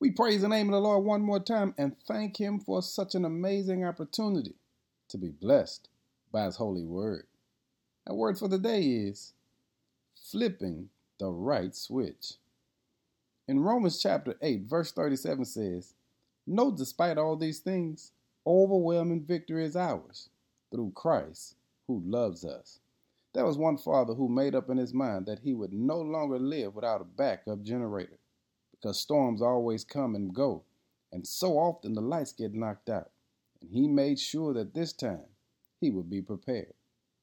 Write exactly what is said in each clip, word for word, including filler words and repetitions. We praise the name of the Lord one more time and thank him for such an amazing opportunity to be blessed by his holy word. Our word for the day is flipping the right switch. In Romans chapter eight, verse thirty-seven says, "No, despite all these things, overwhelming victory is ours through Christ who loves us." There was one father who made up in his mind that he would no longer live without a backup generator because storms always come and go, and so often the lights get knocked out. And he made sure that this time he would be prepared.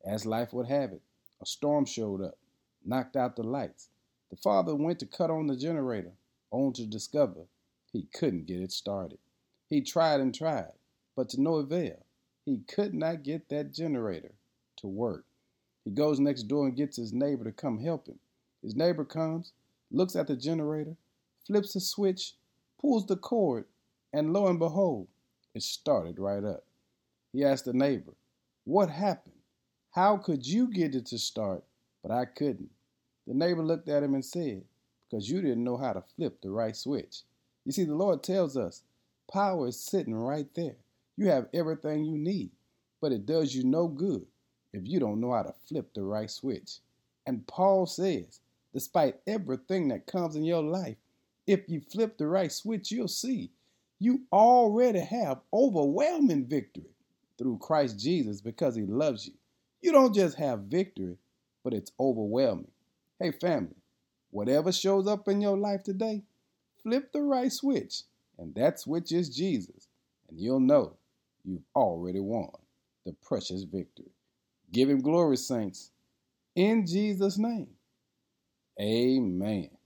As life would have it, a storm showed up, knocked out the lights. The father went to cut on the generator, only to discover he couldn't get it started. He tried and tried, but to no avail. He could not get that generator to work. He goes next door and gets his neighbor to come help him. His neighbor comes, looks at the generator, flips the switch, pulls the cord, and lo and behold, it started right up. He asked the neighbor, "What happened? How could you get it to start, but I couldn't?" The neighbor looked at him and said, "Because you didn't know how to flip the right switch." You see, the Lord tells us power is sitting right there. You have everything you need, but it does you no good if you don't know how to flip the right switch. And Paul says, despite everything that comes in your life, if you flip the right switch, you'll see you already have overwhelming victory through Christ Jesus because he loves you. You don't just have victory, but it's overwhelming. Hey, family, whatever shows up in your life today, flip the right switch, and that switch is Jesus, and you'll know you've already won the precious victory. Give him glory, saints, in Jesus' name. Amen.